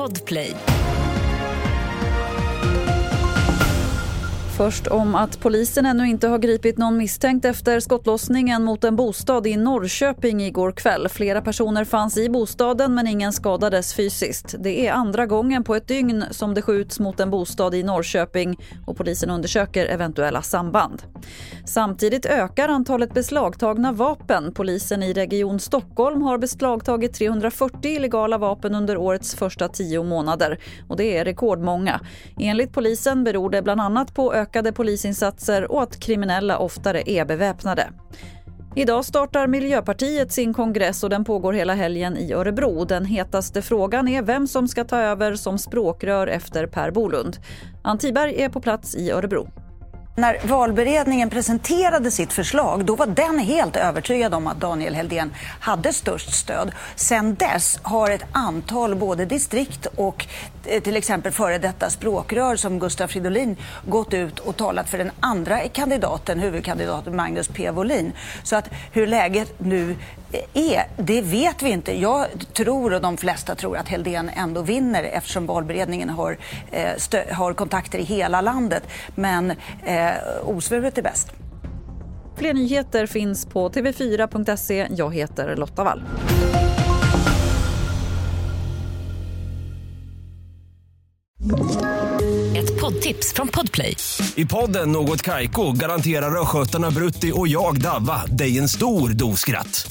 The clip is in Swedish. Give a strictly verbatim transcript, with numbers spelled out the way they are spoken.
Podplay. Först om att polisen ännu inte har gripit någon misstänkt efter skottlossningen mot en bostad i Norrköping igår kväll. Flera personer fanns i bostaden men ingen skadades fysiskt. Det är andra gången på ett dygn som det skjuts mot en bostad i Norrköping och polisen undersöker eventuella samband. Samtidigt ökar antalet beslagtagna vapen. Polisen i Region Stockholm har beslagtagit trehundrafyrtio illegala vapen under årets första tio månader och det är rekordmånga. Enligt polisen beror det bland annat på ökade ökade polisinsatser och att kriminella oftare är beväpnade. Idag startar Miljöpartiet sin kongress och den pågår hela helgen i Örebro. Den hetaste frågan är vem som ska ta över som språkrör efter Per Bolund. Anti Berg är på plats i Örebro. När valberedningen presenterade sitt förslag, då var den helt övertygad om att Daniel Heldén hade störst stöd. Sen dess har ett antal både distrikt och till exempel före detta språkrör som Gustaf Fridolin gått ut och talat för den andra kandidaten, huvudkandidaten Magnus P. Wolin. Så att hur läget nu är, det vet vi inte. Jag tror, och de flesta tror, att Heldén ändå vinner eftersom valberedningen har, eh, stö- har kontakter i hela landet. Men eh, osvuret är bäst. Fler nyheter finns på tv fyra punkt se. Jag heter Lotta Wall. Ett poddtips från Podplay. I podden Något Kaiko garanterar röskötarna Brutti och jag Davva dig en stor doskratt.